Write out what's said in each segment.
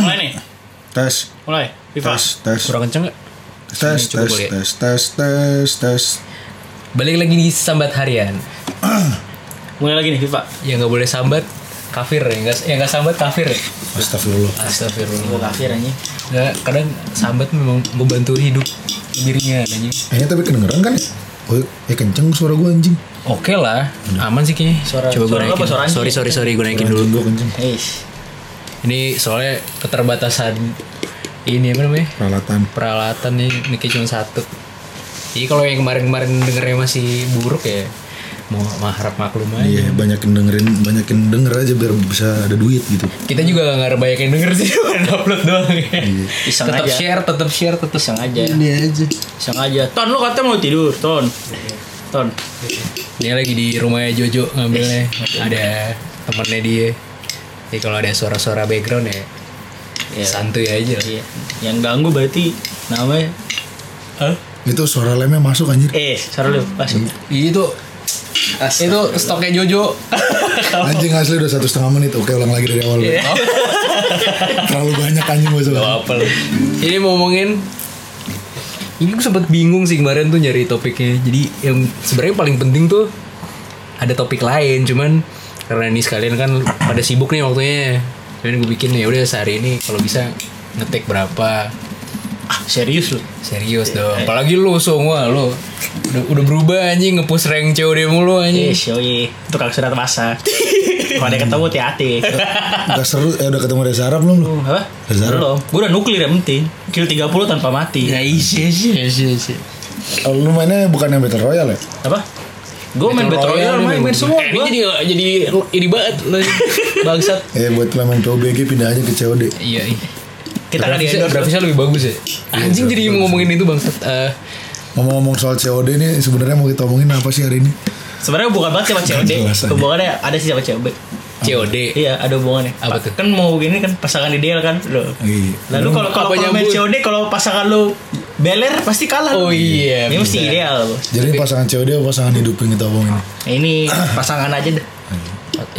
Mulai nih. Tes. Mulai. Viva. Tes. Kurang kenceng enggak? Tes. Balik lagi di Sambat Harian. Mulai lagi nih Viva. Ya enggak boleh sambat kafir ya. Enggak sambat kafir ya. Astagfirullah. Kafir anjing. Enggak, kadang sambat memang membantu hidup dirinya anjing. Tapi kedengeran kan? Oh, kenceng suara gue anjing. Oke lah, aman sih kayaknya. Coba gue naikin. Sorry, gue naikin dulu. Ini soalnya keterbatasan ini apa namanya? Peralatan ini kayak cuma satu. Jadi kalau yang kemarin-kemarin dengernya masih buruk ya, mau harap maklum aja. Iya, banyakin denger aja biar bisa ada duit gitu. Kita juga nggak banyakin denger sih, cuma upload doang. Ya. Iya. Tetap share, sengaja. Ini aja. Sengaja. Ton, lu katanya mau tidur, Ton. Dia lagi di rumahnya Jojo ngambilnya. Ada temennya dia. Jadi kalau ada suara-suara background ya santuy aja. Iya. Yang ganggu berarti namanya. Hah? Itu suara lemnya masuk anjir. Suara lem masuk. Itu stoknya Jojo. Anjing asli udah 1,5 menit. Oke, ulang lagi dari awal. Yeah. Terlalu banyak anjing masalah. Ini mau ngomongin. Ini gue sempet bingung sih kemarin tuh nyari topiknya. Jadi yang sebenarnya paling penting tuh ada topik lain, cuman karena ini sekalian kan pada sibuk nih waktunya. Cuman gue bikin ya udah sehari ini kalau bisa ngetek berapa. Serius lu? Serius dong. Apalagi lu semua lu. Udah berubah anjing, nge-push rank COD mulu anjing. Yoi. Tukang surat masa. Kalau ada ketemu hati-hati. Udah seru, udah ketemu Reza Arab belum lu? Apa? Reza Arab belum. Gue udah nuklir yang penting. Kill 30 tanpa mati. Ya iya. Lu mainnya bukan yang Battle Royale ya? Apa? Gue main Battle Royale, main semua. Gue jadi ini banget. Bangsat. Buat main COD pindah aja ke COD. Iya. Kita grafisnya lebih bagus ya. Anjing jadi ngomongin itu bangsat. Ngomong-ngomong soal COD ini sebenarnya mau kita omongin apa sih hari ini? Sebenarnya bukan banget sama COD. Hubungannya ada sih sama COD. Iya, ada hubungannya. Apa tuh? Kan mau gini kan pasangan ideal kan. Iya. Lalu kalau main COD kalau pasangan lu beler pasti kalah. Oh iya. Ini mesti ideal, Bos. Jadi pasangan COD atau pasangan hidup yang kita omongin? Ini pasangan aja deh.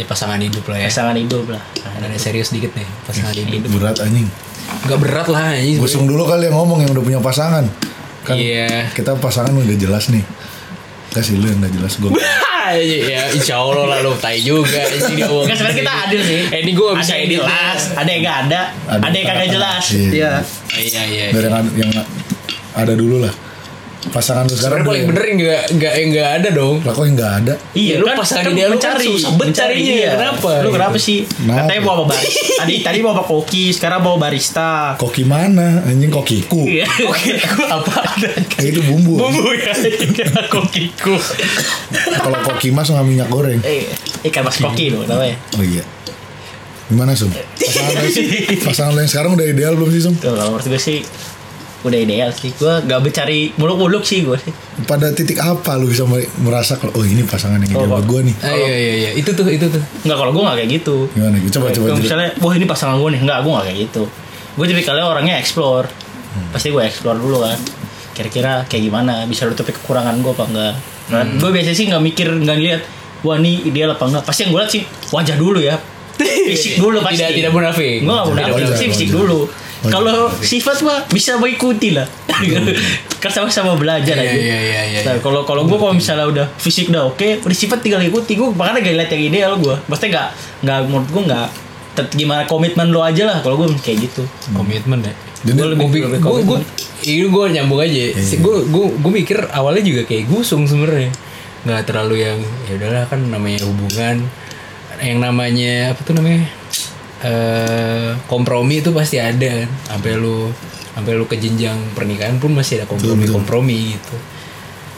Pasangan hidup lah ya. Pasangan hidup lah. Ada serius dikit nih, pasangan hidup. Berat anjing. Enggak berat lah anjing. Gusung dulu kali yang ngomong yang udah punya pasangan. Kan yeah. Kita pasangan udah jelas nih. Kasih lu yang udah jelas gue. Ya insyaallah lah lu tai juga sih dia. Kan sebenarnya kita adil sih. Ini gue bisa edit jelas, ada yang enggak ada yang kagak jelas. Iya. Iya. Yang ada dulu lah. Pasangan lu sekarang paling bener enggak ada dong. Lah kok enggak ada? Iya, lu kan, pasangan dia lu cari. Mencarinya iya. Kenapa? Lu kenapa sih? Katanya mau apa barista? Tadi mau apa koki, sekarang mau barista. Koki mana? Anjing kokiku. Iya, kokiku apa ada? Itu bumbu. Bumbu ya. Kokiku. Kalau koki mas sama minyak goreng. Ikan mas koki lu namanya. Oh iya. Gimana, Sum? Pasangan lu yang sekarang udah ideal belum sih, Sum? Kalau menurut gue sih udah ideal sih, gue gak mencari muluk-muluk sih gue. Pada titik apa lu bisa merasa kalau oh ini pasangan yang ideal buat gue nih? Iya, itu tuh. Enggak, kalau gue gak kayak gitu. Gimana? Coba. Misalnya, wah ini pasangan gue nih, enggak, gue gak kayak gitu. Gue tipikalnya orangnya explore. Pasti gue explore dulu kan. Kira-kira kayak gimana? Bisa nutupi kekurangan gue apa enggak? Nah, gue biasanya sih gak mikir, gak lihat wah ini ideal apa enggak. Pasti yang gue lihat sih wajah dulu ya. Fisik dulu pasti. Tidak munafik. Gue gak munafik sih fisik dulu. Kalau sifat mah bisa mengikuti lah. Kan sama-sama belajar aja. Iya. Nah, kalau gue kalau misalnya udah fisik udah oke, udah sifat tinggal ikuti. Gue makanya gak lihat yang ideal gue. Maksudnya nggak menurut gue nggak. Gimana komitmen lo aja lah kalau gue kayak gitu. Komitmen ya. Jadi gue nyambung aja. Gue mikir awalnya juga kayak gusung sebenarnya. Nggak terlalu yang ya udahlah kan namanya hubungan. Yang namanya apa tuh namanya? Kompromi itu pasti ada, sampai lu ke jenjang pernikahan pun masih ada kompromi gitu.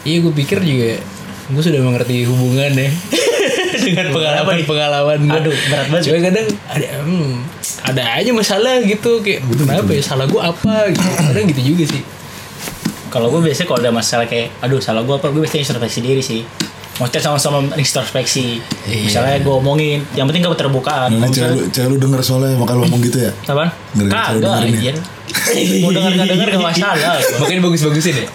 Iya, gue pikir juga gue sudah mengerti hubungan ya dengan pengalaman. Aduh, berat banget. Cuma kadang ada aja masalah gitu kayak kenapa ya salah gue apa gitu. Kadang gitu juga sih. Kalau gue biasanya kalau ada masalah kayak aduh salah gue apa, gue biasanya introspeksi diri sih. maksudnya sama-sama introspeksi. Misalnya gue omongin, yang penting keterbukaan. Cewek lu denger soalnya maka lu omong gitu ya? Apaan? Kagak aja. Mau denger gak masalah. Mungkin bagus-bagusin ya?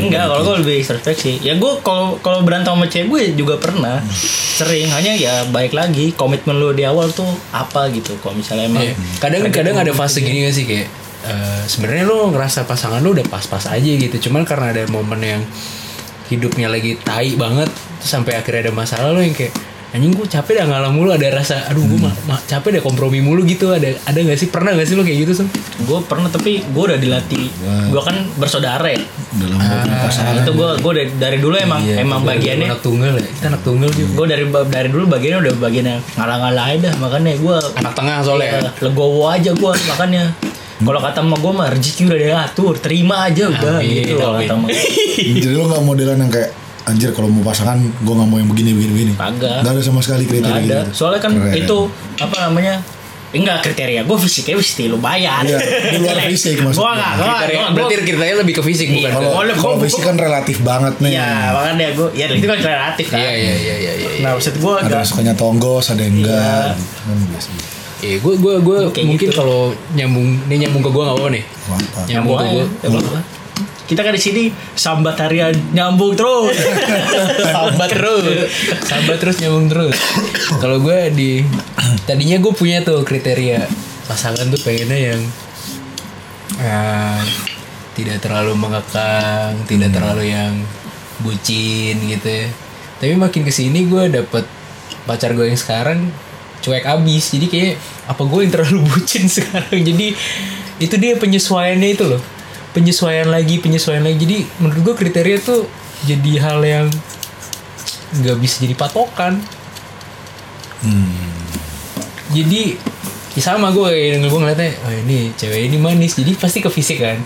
Enggak, kalau gue lebih introspeksi. Ya gue kalau berantem sama cewek gue juga pernah, sering. Hanya ya baik lagi, komitmen lu di awal tuh apa gitu. Kalau misalnya emang kadang-kadang ada fase gini gak sih kayak sebenarnya lu ngerasa pasangan lu udah pas-pas aja gitu, cuman karena ada momen yang hidupnya lagi tai banget sampai akhirnya ada masalah, lu yang kayak anjing gue capek dah ngalah mulu, ada rasa aduh gue capek dah kompromi mulu gitu. Ada nggak sih, pernah nggak sih lo kayak gitu? Gue pernah, tapi gue udah dilatih. Gue kan bersaudara ya, itu gue dari dulu emang bagiannya anak tunggal ya, kita anak tunggal juga. Gue dari dulu bagiannya udah bagiannya ngalah-ngalah aja, makanya gue anak tengah soalnya ya, legowo aja gue makanya. Kalau kata sama gue mah rezeki udah diatur, terima aja udah gitu loh kata sama. Jadi lo nggak modelan yang kayak anjir kalau mau pasangan gue nggak mau yang begini. Agak. Gak ada sama sekali kriteria gitu. Soalnya kan keren. Itu apa namanya? Enggak, kriteria gue fisik lu bayar. Iya, di luar fisik maksudnya. Gue berarti kriteria lebih ke fisik bukan. Kalau fisik kan relatif banget nih. Iya, makanya gue ya itu kan relatif kan. Iya. Nah maksud gue ada sukanya tonggos, ada yang enggak. Gue mungkin gitu. Kalau nyambung ke gue nggak apa-apa nih. Mantap. Nyambung ke gue. Kita kan di sini sambat harian nyambung terus. sambat terus nyambung terus. Kalau gue tadinya gue punya tuh kriteria pasangan tuh pengennya yang tidak terlalu mengekang, tidak terlalu yang bucin gitu. Tapi makin kesini gue dapet pacar gue yang sekarang cuek abis, jadi kayak apa gue yang terlalu bucin sekarang. Jadi itu dia penyesuaiannya itu loh, penyesuaian lagi. Jadi menurut gue kriteria tuh jadi hal yang nggak bisa jadi patokan. Jadi sama gue ngeliatnya oh ini cewek ini manis, jadi pasti ke fisik kan.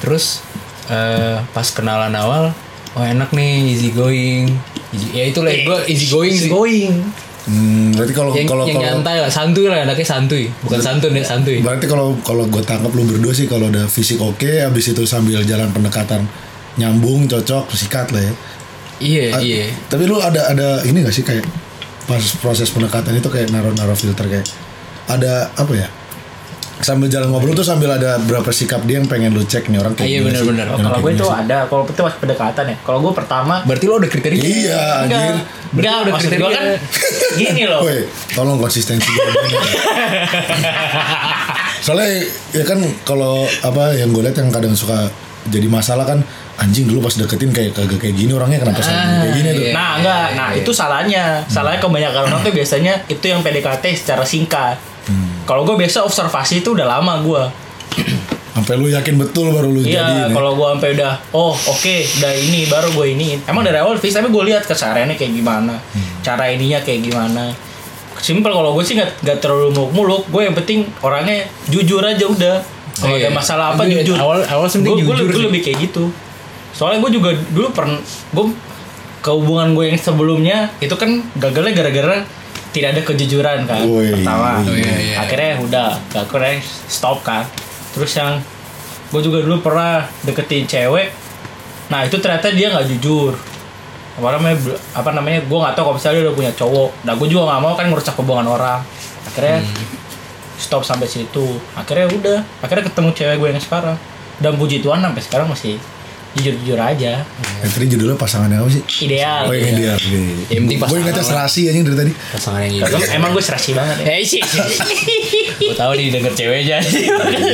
Terus pas kenalan awal oh enak nih, easy going. Berarti kalau nyantai lah, santuy lah, anaknya santuy, bukan santun ya, santuy. Berarti kalau gue tangkap lu berdua sih, kalau udah fisik oke, abis itu sambil jalan pendekatan nyambung, cocok, sikat lah ya. Iya. Tapi lu ada ini nggak sih kayak pas proses pendekatan itu kayak naruh filter kayak ada apa ya? Sambil jalan ngobrol tuh sambil ada berapa sikap dia yang pengen lu cek nih orang kayak gini. Iya benar-benar. Kalau gue itu ada. Kalau itu pas pendekatan ya. Kalau gue pertama. Berarti lo udah kriteria. Iya anjir. Enggak udah kriteria kan. Gini loh. Woi, tolong konsistensi. Soalnya ya kan kalau apa yang gue lihat yang kadang suka jadi masalah kan, anjing dulu pas deketin kayak gini orangnya, kenapa selalu kayak gini tuh. Nah, itu salahnya. Salahnya kebanyakan orang tuh biasanya itu yang PDKT secara singkat. Kalau gue biasa observasi itu udah lama gue. Sampai lu yakin betul baru lu jadiin. Iya, kalau gue sampai udah udah ini baru gue iniin. Emang dari awal fix, tapi gue lihat kesariannya kayak gimana, cara ininya kayak gimana. Simpel kalau gue sih nggak terlalu muluk-muluk. Gue yang penting orangnya jujur aja udah. Kalau ada masalah apa jujur. Awal sendiri jujur. Gue lebih kayak gitu. Soalnya gue juga dulu hubungan gue yang sebelumnya itu kan gagalnya gara-gara tidak ada kejujuran kan. Pertama akhirnya udah gak keren, stop kan. Terus yang gue juga dulu pernah deketin cewek, nah itu ternyata dia gak jujur, apa namanya gue gak tau kalau misalnya dia udah punya cowok. Nah gue juga gak mau kan ngerusak hubungan orang, akhirnya stop sampai situ. Akhirnya ketemu cewek gue yang sekarang, dan puji Tuhan sampai sekarang masih jujur aja. Tadi judulnya pasangannya apa sih? Ideal. Oh ideal. Gue ingatnya serasi aja dari tadi. Pasangan yang ideal. Emang gue serasi banget ya. Gue tau nih denger cewek aja.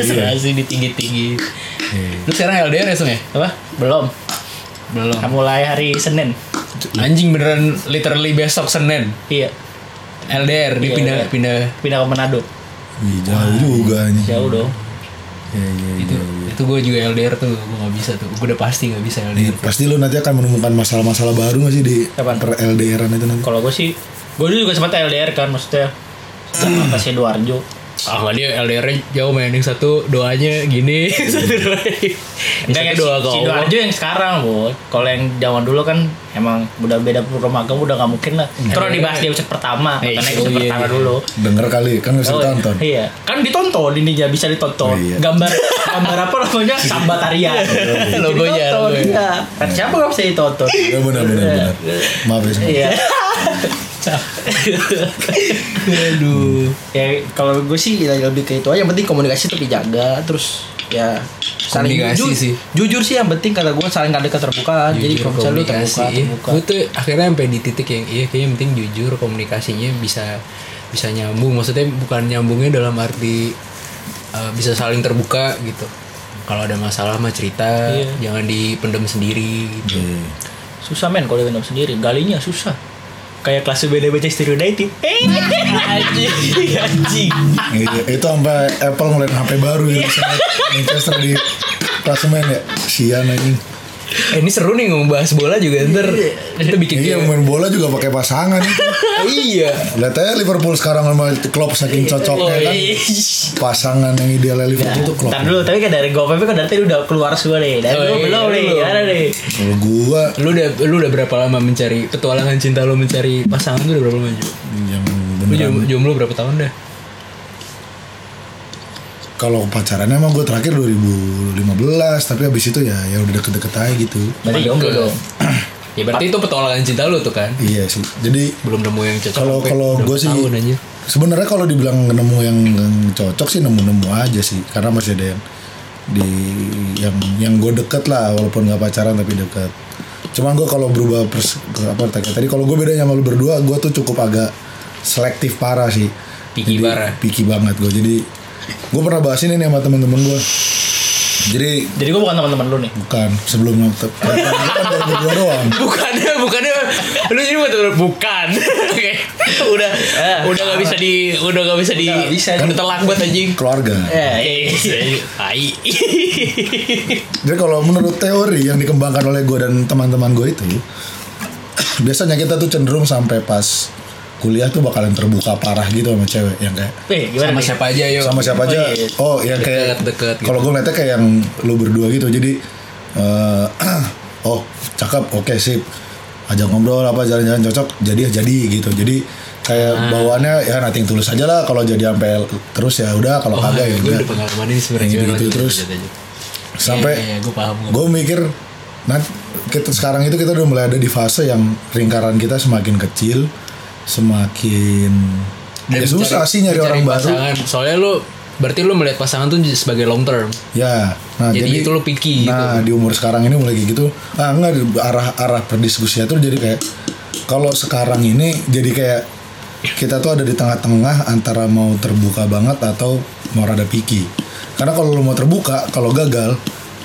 Serasi di tinggi-tinggi. Lu sekarang LDR ya Sung ya? Apa? Belum. Mulai hari Senin. Anjing beneran literally besok Senin. Iya. LDR dipindah ke Manado. Jauh juga nih. Jauh dong. Iya. Itu gue juga LDR tuh, gue nggak bisa tuh, gue udah pasti nggak bisa LDR. Pasti lo nanti akan menemukan masalah-masalah baru nggak sih di per LDR-an itu nanti? Kalau gue sih, gue dulu juga sempat LDR kan, maksudnya sama si Duarjo. Ah nggak, dia LDR jauh main, yang satu doanya gini, satu doanya. Enggak ya, doa si doa aja yang sekarang bu. Kalau yang zaman dulu kan emang udah beda program, udah nggak mungkin lah. Terus dibahas di episode pertama, karena episode pertama dulu. Dengar kali kan bisa ditonton. Iya, kan ditonton ininya, bisa ditonton. Gambar apa namanya? Sambataria. Logonya. Kan siapa nggak bisa ditonton? Benar. Maaf ya. Iya. Aduh. Ya kalau gue sih lebih ke itu aja. Yang penting komunikasi tetap dijaga. Terus ya saling jujur sih. Jujur sih yang penting, kata gue saling ada keterbukaan. Jadi komunikasi lu terbuka. Gue tuh akhirnya sampai di titik yang iya kayaknya yang penting jujur, komunikasinya bisa nyambung. Maksudnya bukan nyambungnya dalam arti bisa saling terbuka gitu. Kalau ada masalah mah cerita, jangan dipendam sendiri gitu. Susah men kalau dipendam sendiri, galinya susah. Kayak kelas beda-beda stereotype. Anjing. Itu sampai Apple ngeliat HP baru ya. Manchester di klasemen ya. Sian anjing. Ini seru nih ngebahas bola juga ntar. Kita bikin main bola juga pakai pasangan itu. Iya. Lihat aja Liverpool sekarang sama Klopp saking cocoknya kan. Pasangan yang idealnya Liverpool itu Klopp. Entar dulu, tapi kan dari Gopep kan tadi udah keluar semua nih. Dari lu belum nih. Gimana nih? Gua. Lu udah berapa lama mencari petualangan cinta lu, mencari pasangan tuh udah berapa lama? Jomblo berapa tahun dah? Kalau pacarannya emang gue terakhir 2015, tapi abis itu ya udah deket-deket aja gitu. Berarti jomblo dong. Ya berarti itu petualangan cinta lu tuh kan? Iya sih. Jadi belum nemu yang cocok. Kalau gue sih sebenarnya kalau dibilang nemu yang cocok sih nemu-nemu aja sih, karena masih ada yang gue deket lah, walaupun nggak pacaran tapi deket. Cuman gue kalau berubah tadi kalau gue bedanya sama lu berdua, gue tuh cukup agak selektif parah sih. Picky banget gue. Jadi gue pernah bahasin ini sama teman-teman gue. Jadi gue bukan teman-teman lu nih. Bukan, sebelumnya teman-teman gue doang. Bukannya lu jadi bukan. Oke. Udah enggak bisa di udah telak buat anjing. Keluarga. Jadi kalau menurut teori yang dikembangkan oleh gue dan teman-teman gue itu, biasanya kita tuh cenderung sampai pas kuliah tuh bakalan terbuka parah gitu sama cewek yang kayak sama siapa aja yuk. Sama siapa aja. Oh yang kayak deket gitu. Kalau gue ngeliatnya kayak yang lu berdua gitu. Jadi oh cakep, oke sip, ajak ngobrol apa, jalan-jalan cocok, jadi gitu. Jadi kayak bawaannya ya nothing tulus aja lah. Kalau jadi sampai terus ya udah, kalau kagak ya udah. Gue udah pengalaman ini sebenernya gitu terus sampai gue mikir kita sekarang itu kita udah mulai ada di fase yang lingkaran kita semakin kecil, semakin dan susah sih nyari orang pasangan baru. Soalnya lu berarti lu melihat pasangan tuh sebagai long term. Ya, nah jadi itu lu picky gitu. Nah, di umur sekarang ini mulai kayak gitu. Ah, enggak, arah perdiskusinya tuh jadi kayak kalau sekarang ini jadi kayak kita tuh ada di tengah-tengah antara mau terbuka banget atau mau rada picky. Karena kalau lu mau terbuka, kalau gagal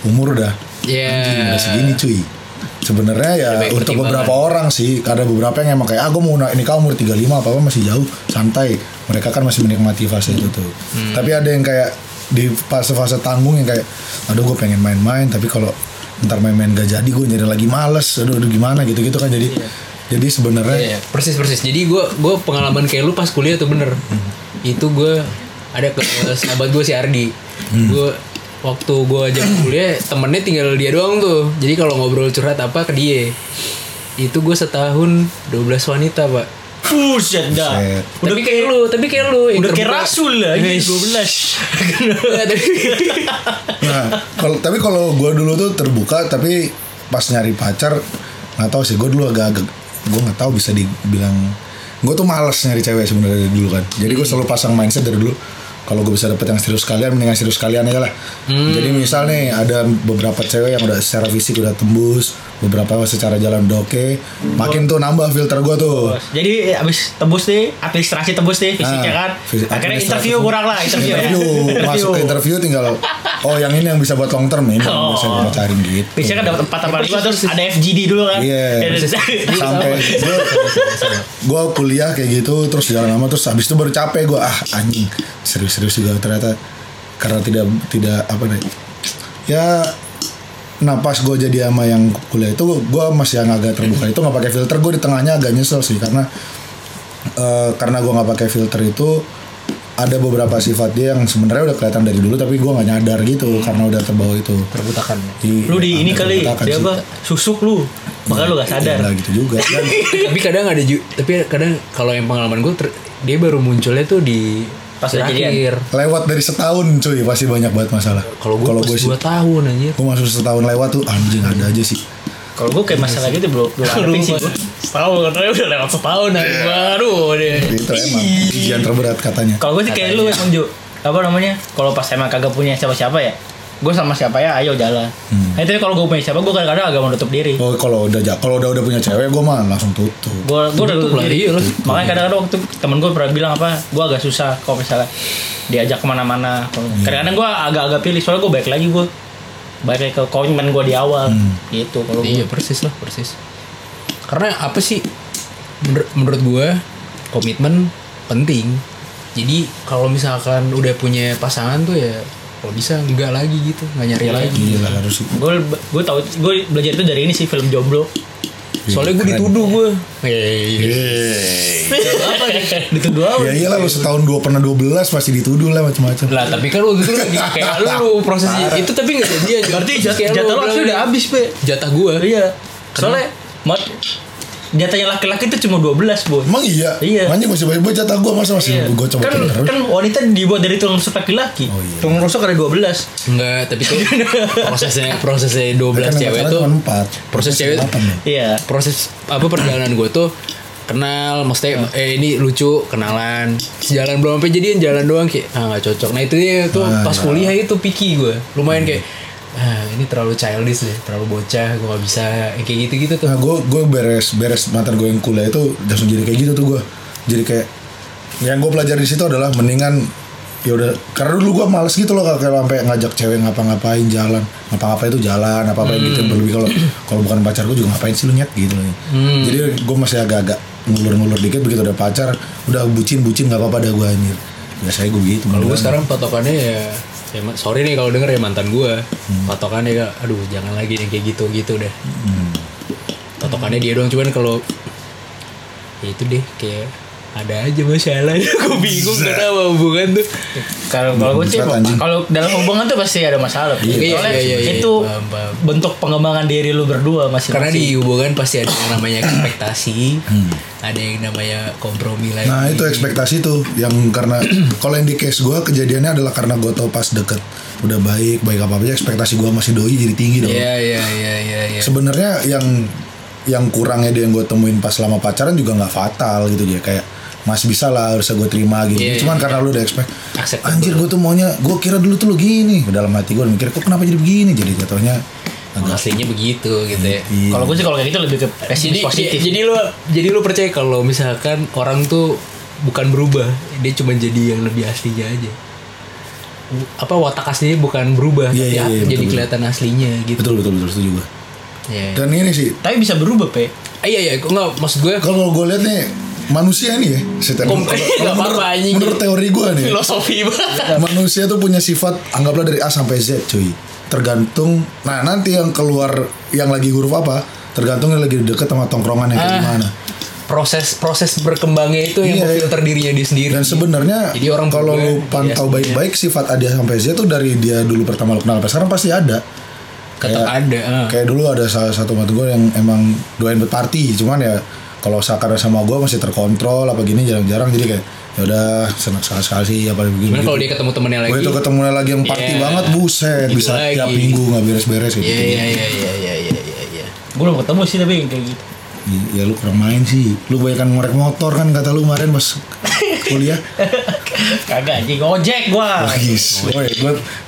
umur udah udah segini cuy. Sebenarnya ya untuk beberapa orang sih, ada beberapa yang emang kayak gue mau nikah umur 35 apa masih jauh, santai, mereka kan masih menikmati fase itu tuh. Tapi ada yang kayak di fase-fase tanggung yang kayak aduh gue pengen main-main, tapi kalau ntar main-main gak jadi gue jadi lagi males, aduh gimana gitu-gitu kan. Jadi jadi sebenarnya persis jadi gue pengalaman kayak lu pas kuliah tuh bener. Itu gue ada ke sahabat gue si Ardi. Gue waktu gue ajak kuliah, temennya tinggal dia doang tuh. Jadi kalau ngobrol curhat apa ke dia. Itu gue setahun 12 wanita pak. Buset dah. Udah kayak lu. Udah kayak rasul lah. 12. Nah, tapi kalau gue dulu tuh terbuka, tapi pas nyari pacar nggak tahu sih. Gue dulu agak gue nggak tahu bisa dibilang. Gue tuh malas nyari cewek sebenarnya dulu kan. Jadi gue selalu pasang mindset dari dulu. Kalau gue bisa dapet yang serius kalian, mendingan serius kalian aja lah. Jadi misal nih ada beberapa cewek yang udah secara fisik udah tembus, beberapa secara jalan udah oke. Makin tuh nambah filter gue tuh. Jadi abis tembus nih, administrasi tembus nih fisiknya kan. Akhirnya interview kurang lah, interview. Masuk ke interview tinggal oh yang ini yang bisa buat long term ini yang bisa gue cariin gitu. Biasanya kan dapet 4-5 terus ada FGD dulu kan. Iya. Sampai gue kuliah kayak gitu terus jalan lama, terus abis itu baru capek gue anjing serius juga ternyata, karena tidak apa nih ya. Nah pas gue jadi sama yang kuliah itu gue masih yang agak terbuka itu nggak pakai filter. Gue di tengahnya agak nyesel sih karena gue nggak pakai filter itu ada beberapa sifat dia yang sebenarnya udah kelihatan dari dulu tapi gue nggak nyadar gitu karena udah terbawa itu terbutakan. Lu di ini kali dia apa susuk lu maka lu nggak sadar. Iya, gitu juga. Tapi kadang ada tapi kadang kalau yang pengalaman gue dia baru munculnya tuh di pas akhir. Lewat dari setahun cuy pasti banyak banget masalah. Kalau gue pas 2 tahun anjir. Gue masuk setahun lewat tuh anjing ada aja sih. Kalau gue kayak masalah gitu belum hadapin sih gue. Setahun, karena udah lewat setahun baru deh. Itu emang ujian terberat katanya. Kalau gue sih kayak lu emang apa namanya? Kalau pas emang kagak punya siapa-siapa ya, gue sama siapa ya ayo jalan. Nah, tapi kalau gue punya siapa, gue kadang-kadang agak menutup diri. Oh, kalau udah punya cewek, gue mah langsung tutup. Gue udah tutup diri. Makanya kadang-kadang waktu temen gue pernah bilang apa, gue agak susah kalau misalnya diajak kemana-mana. Kadang-kadang gue agak-agak pilih, soalnya gue balik lagi ke komitmen gue di awal gitu. Kalau iya persis karena apa sih menurut gue komitmen penting. Jadi kalau misalkan udah punya pasangan tuh ya kalau bisa enggak lagi gitu, nggak nyari lagi. Iya, harus. Gue belajar itu dari ini sih, film Jomblo. Soalnya gue dituduh gue. Apa nih? Dituduh apa? Ya iyalah lu setahun 12 pasti dituduh lah macam-macam. Lah tapi kan lu dituduh kayak lu prosesnya itu tapi nggak jadi aja. Berarti jatah lu udah habis pe. Jatah gue. Iya. Soalnya jatahnya laki-laki itu cuma 12 bos. Emang iya? Iya. Makanya masih banyak banget jatah gue masih gue coba. Kan wanita dibuat dari tulang rusuk laki-laki. Oh, iya. Tulang rusuk ada 12. Enggak, tapi itu prosesnya 12 cewek itu. Proses cewek. Iya. Proses apa perjalanan gue tuh kenal, maksudnya ini lucu kenalan. Sejalan belum sampai jadian, jalan doang kayak nggak cocok. Nah itu dia tuh pas kuliah itu picky gue. Lumayan kayak ini terlalu childish deh, terlalu bocah, gue gak bisa kayak gitu-gitu tuh. Nah, gue beres mantan gue yang kuliah itu langsung jadi kayak gitu tuh gue. Jadi kayak yang gue pelajari di situ adalah mendingan ya udah, karena dulu gue males gitu loh kayak sampai ngajak cewek ngapa-ngapain jalan, ngapa-ngapain itu jalan, apa-apa gitu. Berlebih kalau bukan pacar gue juga ngapain sih lu nyet gitu. Jadi gue masih agak-agak ngulur-ngulur dikit, begitu ada pacar, udah bucin-bucin nggak apa-apa dah gue anjir. Biasanya gue gitu. Kalau gue sekarang patokannya ya. Sorry nih kalau denger ya mantan gue. Patokannya gak, aduh jangan lagi nih kayak gitu-gitu deh. Patokannya dia doang, cuman kalau ya itu deh kayak ada aja masalah. Gue bingung kenapa hubungan tuh. Kalau gue sih kalau dalam hubungan tuh pasti ada masalah. Soalnya itu bentuk pengembangan diri lu berdua masih. Karena di hubungan pasti ada yang namanya ekspektasi, ada yang namanya kompromi lagi. Nah itu ekspektasi tuh yang karena kalau yang di case gue kejadiannya adalah karena gue tau pas deket udah baik apa aja, ekspektasi gue masih doi jadi tinggi dong. Iya. Sebenarnya yang kurangnya dia yang gue temuin pas selama pacaran juga nggak fatal gitu dia kayak masih bisa lah harusnya gue terima gitu. Cuman karena lu udah expect anjir gue tuh maunya, gue kira dulu tuh lu gini. Dalam hati gue mikir kok kenapa jadi begini, jadi jatuhnya aslinya begitu gitu ya. Kalau gue sih kalau kayak gitu lebih ke positif. Jadi lu percaya kalau misalkan orang tuh bukan berubah, dia cuma jadi yang lebih aslinya aja. Apa watak aslinya bukan berubah tapi jadi kelihatan aslinya gitu. Betul itu juga. Dan ini sih tapi bisa berubah pe. Iya enggak maksud gue. Kalau gue lihat nih manusia nih ya setan. Menurut teori gue nih filosofi banget. Manusia tuh punya sifat anggaplah dari A sampai Z cuy. Tergantung nah nanti yang keluar yang lagi huruf apa tergantung yang lagi deket sama tongkrongan yang kayak gimana. Proses berkembangnya itu yang memfilter dirinya dia sendiri. Dan sebenarnya kalau lu pantau baik-baik sifat A sampai Z tuh dari dia dulu pertama lu kenal sampai sekarang pasti ada. Kayak dulu ada salah satu mate gue yang emang doain buat party cuman ya kalau Sakar sama gue masih terkontrol apa gini jarang-jarang jadi kayak ya udah senang sekali sih apa begini. Cuman kalau dia ketemu temennya lagi. Gue itu ketemunya lagi yang party banget buset bisa lagi. Tiap minggu nggak beres-beres gitu. Iya. Gue belum ketemu sih tapi kayak gitu. Ya lu kurang main sih. Lu banyakan ngorek motor kan kata lu kemarin pas kuliah. Kagak anjing ngojek gua. Guys,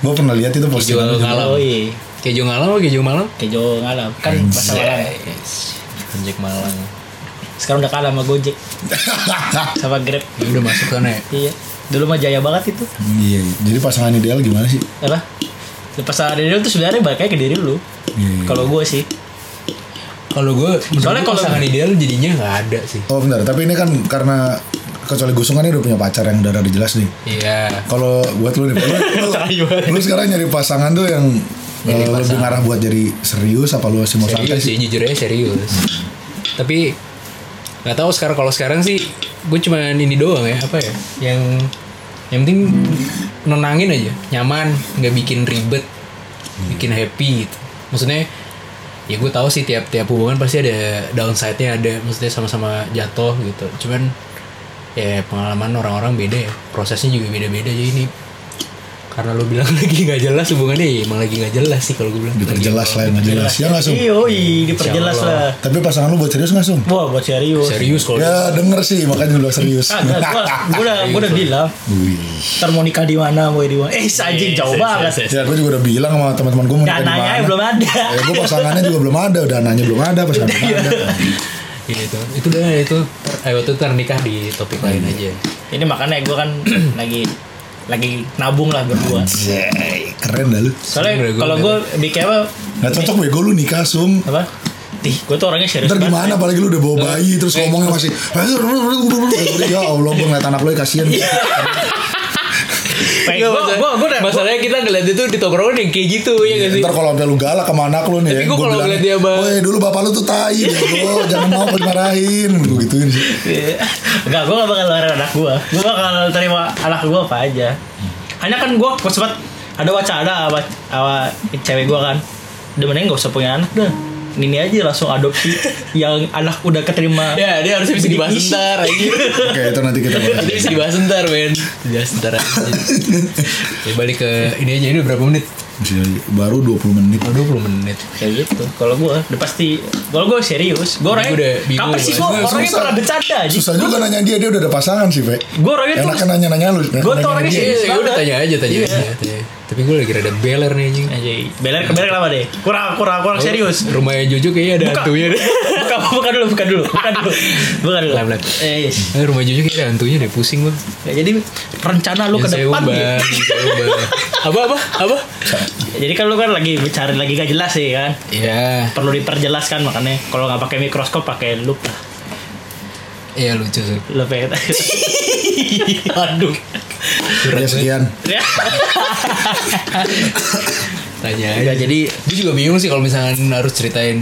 gue pernah lihat itu postingan lu kalau Kejo Malang. Kan pasal Malang. Kejo Malang. Sekarang udah kalah sama Gojek. Sama Grab. Ya udah masuk sana ya. Iya. Dulu mah jaya banget itu. Iya. Jadi pasangan ideal gimana sih? Apa? Pasangan ideal tuh sebenarnya baiknya ke diri lu. Iya. Kalau gue sih. Kalau gue soalnya kalau pasangan ideal jadinya enggak ada sih. Oh benar, tapi ini kan karena kecuali gusungannya udah punya pacar yang udah jelas nih. Iya. Kalau buat lu nih, lu sekarang nyari pasangan tuh yang lebih ngarah buat jadi serius apa lu masih mau santai sih? Jujur aja serius. Tapi nggak tahu sekarang sih gue cuman ini doang ya apa ya yang Yang penting nenangin aja, nyaman, nggak bikin ribet, bikin happy gitu. Maksudnya ya gue tahu sih tiap hubungan pasti ada downside-nya, ada maksudnya sama-sama jatuh gitu. Cuman ya pengalaman orang-orang beda ya, prosesnya juga beda-beda. Jadi ini karena lo bilang lagi nggak jelas hubungannya, ya emang lagi nggak jelas sih kalau gue bilang. Diperjelas lah, nggak jelas ya nggak Sum? Iya, diperjelas lah. Tapi pasangan lo buat serius nggak Sum? Wah, buat serius. Serius kalau. Ya denger sih, makanya lo serius. Gue udah bilang. Ntar mau nikah di mana, mau di mana? Sajing jauh banget. Ya gue juga udah bilang sama teman-teman gue mau nikah di mana. Dananya belum ada. Gue pasangannya juga belum ada, dananya belum ada, pasangannya belum ada. Itu udah itu. Ayo tuh ternikah di topik lain aja. Ini makanya gue kan lagi nabung lah berdua. Anjay, keren dah lu. Soalnya kalau gue mikir apa nggak cocok bego lu nikah Sum. Apa? Tih, gue tuh orangnya serius. Ntar gimana apalagi lu udah bawa bayi terus ngomongnya masih ya Allah, gue ngeliat anak lu kasihan. Masalahnya kita ngeliat dia tuh di tongkrongan yang kayak gitu ya nggak sih. Ntar kalau sampai lu galak sama anak lu nih, tapi gue kalau ngeliat dia woi dulu bapak lu tuh tai, jangan mau dimarahin, gue gituin sih. Enggak, gue gak bakal larang anak gue. Gue bakal terima anak gue apa aja. Hanya kan gue sempat ada wacana sama cewek gue kan, udah mending gak usah punya anak dah, ini aja langsung adopsi yang anak udah keterima. Ya dia harusnya bisa dibahas ntar. Oke, itu nanti kita bahas. Dia bisa dibahas ntar men. Dibahas ntar aja. Ya, balik ke ini aja, ini berapa menit? Baru 20 menit. Oh, 20 menit. Kayak gitu. Kalau gue udah pasti, kalau gue serius, gue orangnya kapan sih gue orangnya pernah bercanda aja. Susah juga nanya dia udah ada pasangan sih, Pak. Gue orangnya tuh enakan nanya-nanya lu. Gue tuh orangnya serius. Ya udah tanya aja. Tapi gue lagi rada beler nih anjing. Beler kenapa deh? Kurang serius. Rumahnya Jojo kayaknya ada hantunya deh. Bukan dulu. Rumah Jojo kayaknya ada hantunya deh, pusing gue. Jadi rencana lu ke depan gitu. Apa? Jadi kan lu kan lagi cari lagi gak jelas sih kan? Iya. Perlu diperjelaskan, makanya kalau nggak pakai mikroskop pakai lup lah. Iya lucu sih. Lupa. Aduh. Sudah sekian. Tanya aja. Jadi gue juga bingung sih kalau misalkan harus ceritain.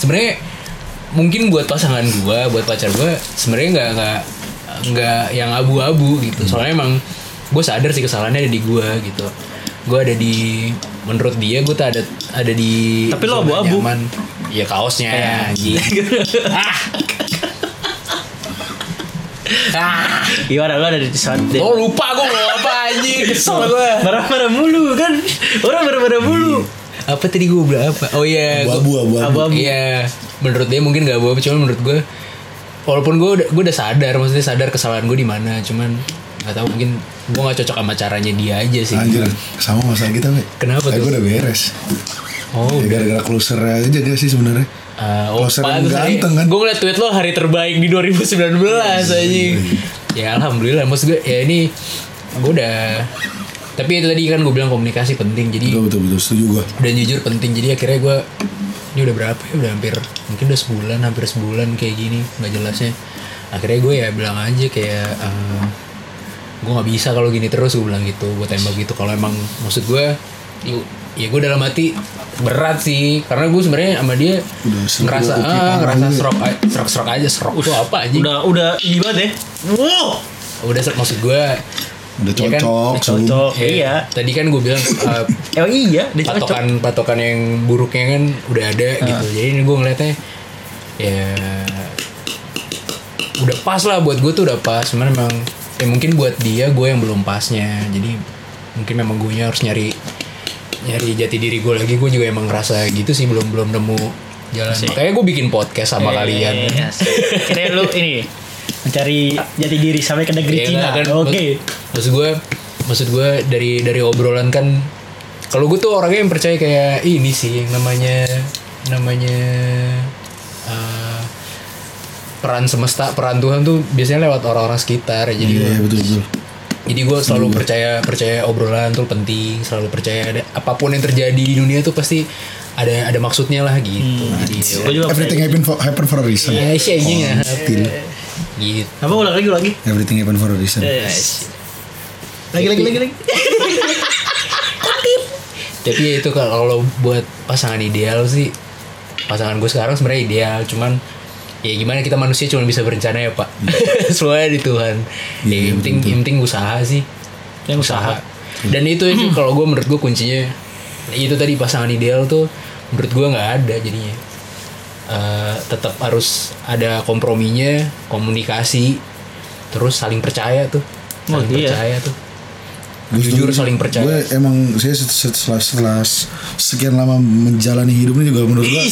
Sebenarnya mungkin buat pasangan gue, buat pacar gue, sebenarnya nggak yang abu-abu gitu. Soalnya emang gue sadar sih kesalahannya ada di gue gitu. Gue ada di, menurut dia gue tuh ada di. Tapi lo abu-abu. Ya kaosnya. Gimana lu ada di saat deh. Oh lupa gue mau apa anjing. Kesel gue. Marah-marah mulu kan. Orang marah-marah mulu. Apa tadi gue bilang apa? Oh iya. Abu-abu. Iya. Menurut dia mungkin gak abu-abu. Cuman menurut gue, walaupun gue udah sadar, maksudnya sadar kesalahan gue di mana. Cuman gak tahu, mungkin gue gak cocok sama caranya dia aja sih. Anjir sama masalah kita gitu. Kenapa tuh? Gue udah beres. Oh, ya, gara-gara closer aja gak sih sebenarnya. Closer yang ganteng kan. Gue ngeliat tweet lo hari terbaik di 2019 aja. Ya alhamdulillah. Maksud gue ya ini gue udah. Tapi itu tadi kan gue bilang komunikasi penting. Jadi betul-betul setuju gue. Dan jujur penting. Jadi akhirnya gue, ini udah berapa ya, udah hampir, mungkin udah hampir sebulan kayak gini gak jelasnya. Akhirnya gue ya bilang aja kayak gue gak bisa kalau gini terus. Gue bilang gitu, gue tembak gitu. Kalau emang maksud gue ya gue dalam hati berat sih, karena gue sebenarnya sama dia ngerasa serok aja. Serok tuh apa aja, udah ibat ya. Wow, udah serok, maksud gue udah cocok. Iya tadi kan gue bilang patokan yang buruknya kan udah ada gitu. Jadi ini gue ngeliatnya ya udah pas lah, buat gue tuh udah pas. Cuman memang ya mungkin buat dia gue yang belum pasnya. Jadi mungkin memang gue harus nyari jati diri gue lagi. Gue juga emang ngerasa gitu sih, belum nemu jalan. Makanya gue bikin podcast sama kalian. Kira lu ini mencari jati diri sampai ke negeri Cina. Kan, oke. Maksud gue dari obrolan kan, kalau gue tuh orangnya yang percaya kayak ini sih yang namanya peran semesta, peran Tuhan tuh biasanya lewat orang-orang sekitar. Jadi betul. Jadi gue selalu percaya obrolan tuh penting, selalu percaya ada, apapun yang terjadi di dunia tuh pasti ada maksudnya lah gitu. Jadi, everything happen for a reason. Yes, yeah. Gitu. Apa ulang lagi? Everything happen for a reason. Yes. Lagi. Tapi ya itu kalau buat pasangan ideal sih, pasangan gue sekarang sebenarnya ideal, cuman ya gimana, kita manusia cuma bisa berencana ya Pak. Semuanya di Tuhan. Ya, yang penting usaha sih. sifatnya usaha. Dan itu kalau gue menurut gue kuncinya itu tadi, pasangan ideal tuh menurut gue nggak ada jadinya. Tetap harus ada komprominya, komunikasi, terus saling percaya tuh, saling percaya tuh. Jujur, saling percaya. Gue emang saya setelah sekian lama menjalani hidup ini juga menurut gue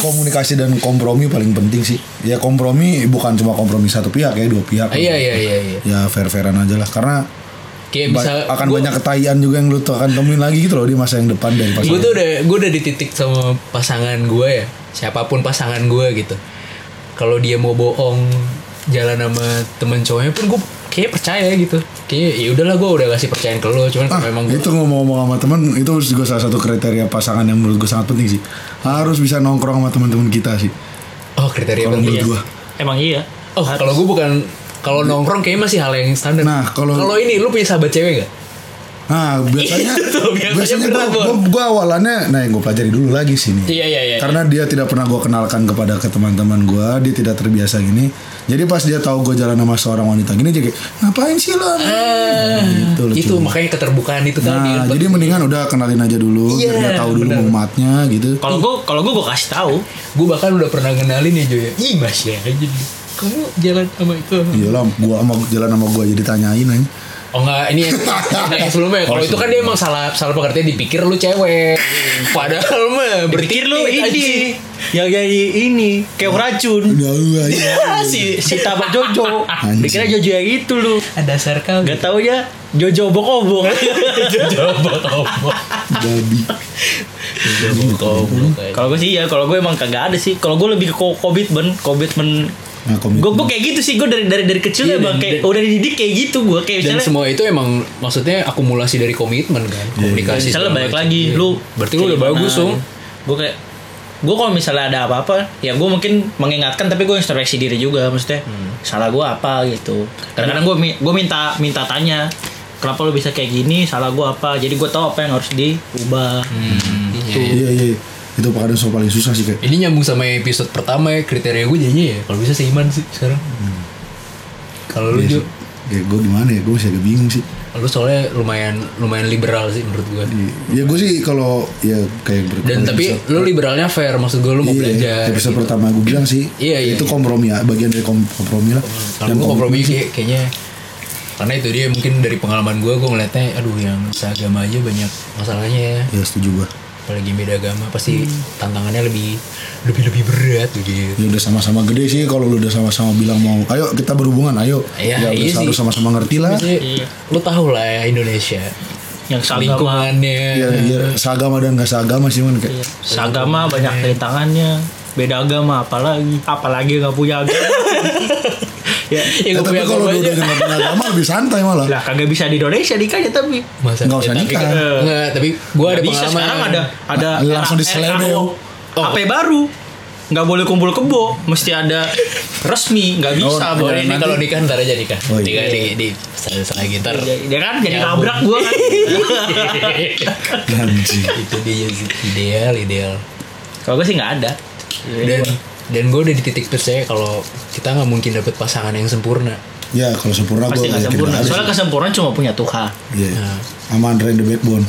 komunikasi dan kompromi paling penting sih. Ya kompromi bukan cuma kompromi satu pihak ya, dua pihak. Iya. Ya fair-fairan aja lah, karena akan banyak ketaian juga yang lu tuh akan temuin lagi gitu loh di masa yang depan dari pasangan. Gue udah di titik sama pasangan gue ya, siapapun pasangan gue gitu. Kalau dia mau bohong jalan sama temen cowoknya pun gue kayak percaya gitu. Kayak ya udahlah, gue udah kasih percayaan ke lo. Cuman memang itu ngomong-ngomong sama temen, itu juga salah satu kriteria pasangan yang menurut gue sangat penting sih. Harus bisa nongkrong sama teman-teman kita sih. Oh, kriteria penting ya. Emang iya. Oh, kalau gue bukan, kalau nongkrong kayaknya masih hal yang standar. Nah, kalau ini lu punya sahabat cewek enggak? Nah, biasanya gue awalannya, nah yang gue pelajari dulu lagi sini. Iya. Karena dia tidak pernah gue kenalkan ke teman-teman gue, dia tidak terbiasa gini. Jadi pas dia tahu gue jalan sama seorang wanita gini, jadi ngapain sih lo? Itu makanya keterbukaan itu tadi. Nah, jadi mendingan udah kenalin aja dulu, biar dia tahu dulu umatnya gitu. Kalau gue kasih tahu, gue bahkan udah pernah kenalin ya Joy. Ih, masih aja. Kamu jalan sama itu? Iya lah, gue sama jalan sama gue jadi tanyain aja. Oh enggak, ini yang sebelumnya. Kalau itu kan dia emang salah pengertian, dipikir lu cewek. Padahal mah berpikir lu ini. Yang jadi ini kayak racun. Si Tama Jojo. Dikira Jojo yang itu lu. Ada serkal. Gak tau ya, Jojo obok-obok. Jojo obok-obok. Babi. Jojo obok-obok. Kalau gue sih ya, kalau gue emang kagak ada sih. Kalau gue lebih ke komitmen. Nah, gue kayak gitu sih, gue dari kecil ya bang, kayak udah dididik kayak gitu gue kayak. Dan misalnya, semua itu emang maksudnya akumulasi dari komitmen kan, komunikasi. Misalnya balik lagi, lu berarti lu udah bagus dong. Gue kayak, gue kalau misalnya ada apa-apa, ya gue mungkin mengingatkan tapi gue introspeksi diri juga, maksudnya salah gue apa gitu. Kadang-kadang gue minta tanya, kenapa lu bisa kayak gini, salah gue apa? Jadi gue tahu apa yang harus diubah. Gitu. Iya. Itu kadang soal paling susah sih kayak. Ini nyambung sama episode pertama ya, kriteria gue jadinya ya kalau bisa seiman sih sekarang. Kalau lu juga ya, gue gimana ya, gue masih agak bingung sih. Lu soalnya lumayan liberal sih menurut gue. Ya gue sih kalau ya kayak berarti. Dan tapi episode, lu liberalnya fair, maksud gue lu mau belajar. Episode gitu. Pertama gue bilang sih iya, itu kompromi ya, bagian dari kompromi lah. Kalau gue kompromi kayaknya karena itu dia mungkin dari pengalaman gue ngeliatnya aduh yang seagama aja banyak masalahnya ya. Ya setuju gue. Apalagi beda agama pasti tantangannya lebih berat gitu. Ya udah sama-sama gede sih, kalau lu udah sama-sama bilang mau ayo kita berhubungan, ayo. Ya harus sama-sama ngerti lah. Lu tahu lah ya, Indonesia yang lingkungannya ya, seagama dan gak seagama sih kan. Seagama banyak rintangannya, beda agama apalagi gak punya agama. Ya, tapi kalau udah nggak punya agama lebih santai malah. Lah kagak bisa di Indonesia nikahnya tapi. Masa nggak usah nikah. Nggak, tapi gue ada pengalaman. Sekarang ada langsung diselero. HP baru nggak boleh kumpul kebo, mesti ada resmi, nggak bisa. Boleh ini kalau nikah ntar aja nikah. Nikah di salah gitar. Dia kan jadi nabrak gue kan. Itu dia ideal. Kalau gue sih nggak ada. Dan gue udah di titik percaya kalau kita nggak mungkin dapet pasangan yang sempurna. Ya kalau sempurna gue nggak sempurna. Soalnya kesempurnaan cuma punya Tuhan. Iya. Sama Andre the Backbone.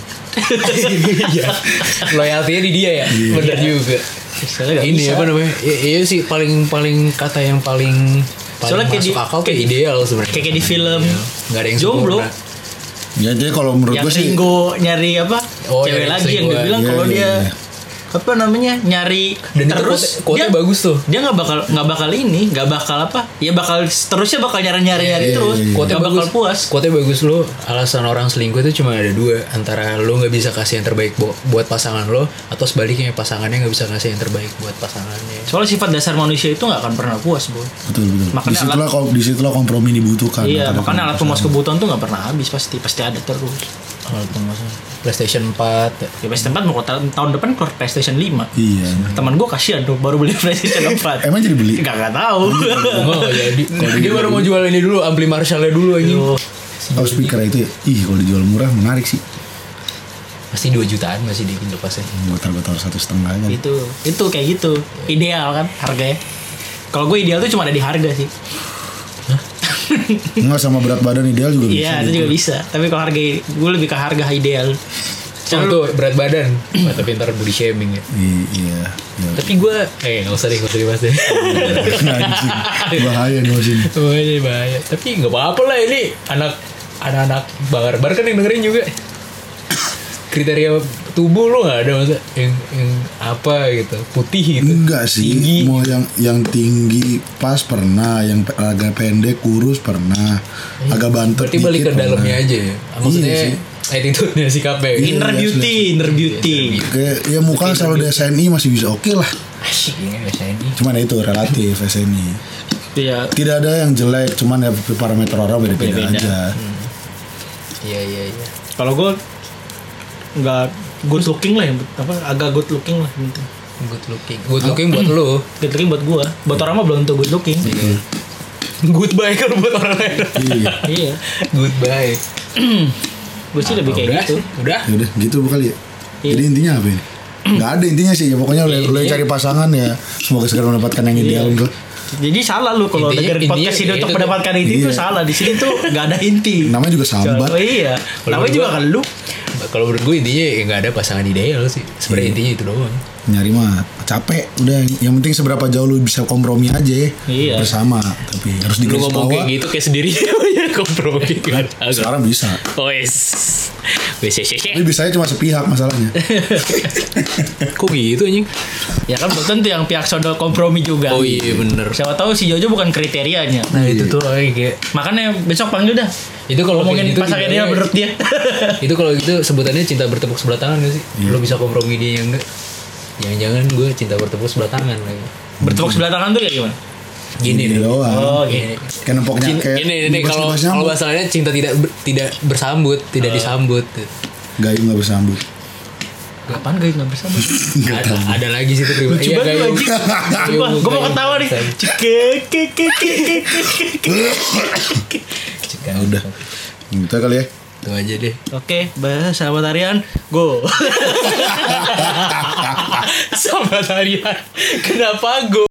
Iya. Loyaltinya di dia ya. Yeah. Bener juga. Ini apa namanya? Iya sih paling kata yang paling masuk akal kayak ideal sebenarnya. Kayak di film. Nggak ada yang sempurna. Ya jadi kalau menurut gue sih. Yang Ringo nyari apa? Cewek lagi yang dia bilang kalau dia. Apa namanya nyari dan terus kuotanya bagus tuh, dia bakal nyari terus kuotanya bakal puas, kuotanya bagus. Lo alasan orang selingkuh itu cuma ada dua, antara lo nggak bisa kasih yang terbaik buat pasangan lo atau sebaliknya pasangannya nggak bisa kasih yang terbaik buat pasangannya. Soalnya sifat dasar manusia itu nggak akan pernah puas, Bo. Betul. Makanya disitulah kompromi dibutuhkan. Iya, makanya alat pemuas kebutuhan tuh nggak pernah habis, pasti ada terus. PlayStation 4 ya, PlayStation 4 mau tahun depan keluar PlayStation 5. Iya. Teman gue kasihan tuh baru beli PlayStation 4. Emang jadi beli? Gak tahu. Oh, jadi dia baru mau jual ini dulu, ampli Marshall-nya dulu ini. Oh, speaker itu ya. Ih, kalau dijual murah menarik sih. Pasti 2 jutaan masih di Indopasnya. Motor 1,5 kan. Itu kayak gitu. Ideal kan harganya. Kalau gue ideal tuh cuma ada di harga sih. Enggak, sama berat badan ideal juga bisa. Iya, itu juga bisa. Tapi kalau harga, gue lebih ke harga ideal. Contoh berat badan, tapi ntar body shaming ya. Iya. Tapi gue, nggak usah deh, nggak usah dibahas deh. Bahaya nih sini. Bahaya. Tapi nggak apa-apa lah, ini anak-anak barbar kan yang dengerin juga. Kriteria tubuh lo nggak ada masa yang apa gitu, putih gitu. Enggak sih, tinggi. Mau yang tinggi pas pernah, yang agak pendek kurus pernah, agak bantet. Berarti balik ke dalamnya aja ya. Maksudnya iya, attitude-nya, sikapnya. Inner beauty. Kayak ya muka selalu di SNI masih bisa oke lah. Asyik ya SNI. Cuman itu relatif SNI. Iya. Tidak ada yang jelek, cuman ya parameter orang beda-beda aja. Iya. Kalau gue nggak good looking lah, apa agak good looking lah gitu. Good looking buat lo. Good looking buat gue. Buat orang mah belum tentu good looking. Iya. Goodbye kalau buat orang lain. Iya. Goodbye. Gue sih lebih kayak gitu. Udah gitu kali ya. Iya. Jadi intinya apa ini? Gak ada intinya sih. Pokoknya lo cari pasangan ya. Semoga segera mendapatkan yang ideal. Jadi salah lu kalau dengerin podcast ini untuk mendapatkan inti itu salah. Di sini tuh gak ada inti. Namanya juga sahabat. Iya. Namanya juga kan lu. Kalau menurut gue intinya ya gak ada pasangan ideal sih. Sebenarnya intinya itu doang. Nyari mah capek. Udah. Yang penting seberapa jauh lu bisa kompromi aja. Iya. Bersama. Tapi harus digaris bawah. Lu ngomong kayak gitu kayak sendirinya. Kompromi kan sekarang bisa. Tapi bisanya cuma sepihak masalahnya. Kok gitu anjing? Ya kan belum tentu yang pihak saudara kompromi juga. Oh iya bener. Siapa tahu si Jojo bukan kriterianya. Nah itu tuh kayak. Makanya besok panggil dah. Itu kalau ngomongin pasangan dia menurut dia. Itu kalau gitu sebutannya cinta bertepuk sebelah tangan gak sih? Lo bisa kompromi dia yang enggak? Jangan-jangan gue cinta bertepuk sebelah tangan lagi. Bertepuk sebelah tangan tuh kayak gimana? Gini doang. Oh, gini. Kan empoknya kayak ini kalau bahasanya cinta tidak bersambut, tidak disambut. Gayung enggak bersambut. Apaan gayung enggak bersambut? ada lagi sih itu pribadi. Iya gayung. Gua mau ketawa nih. Cekek. Udah. Gitu kali ya. Itu aja deh. Oke, bahas sahabat harian. Go. Sahabat harian. Kenapa go?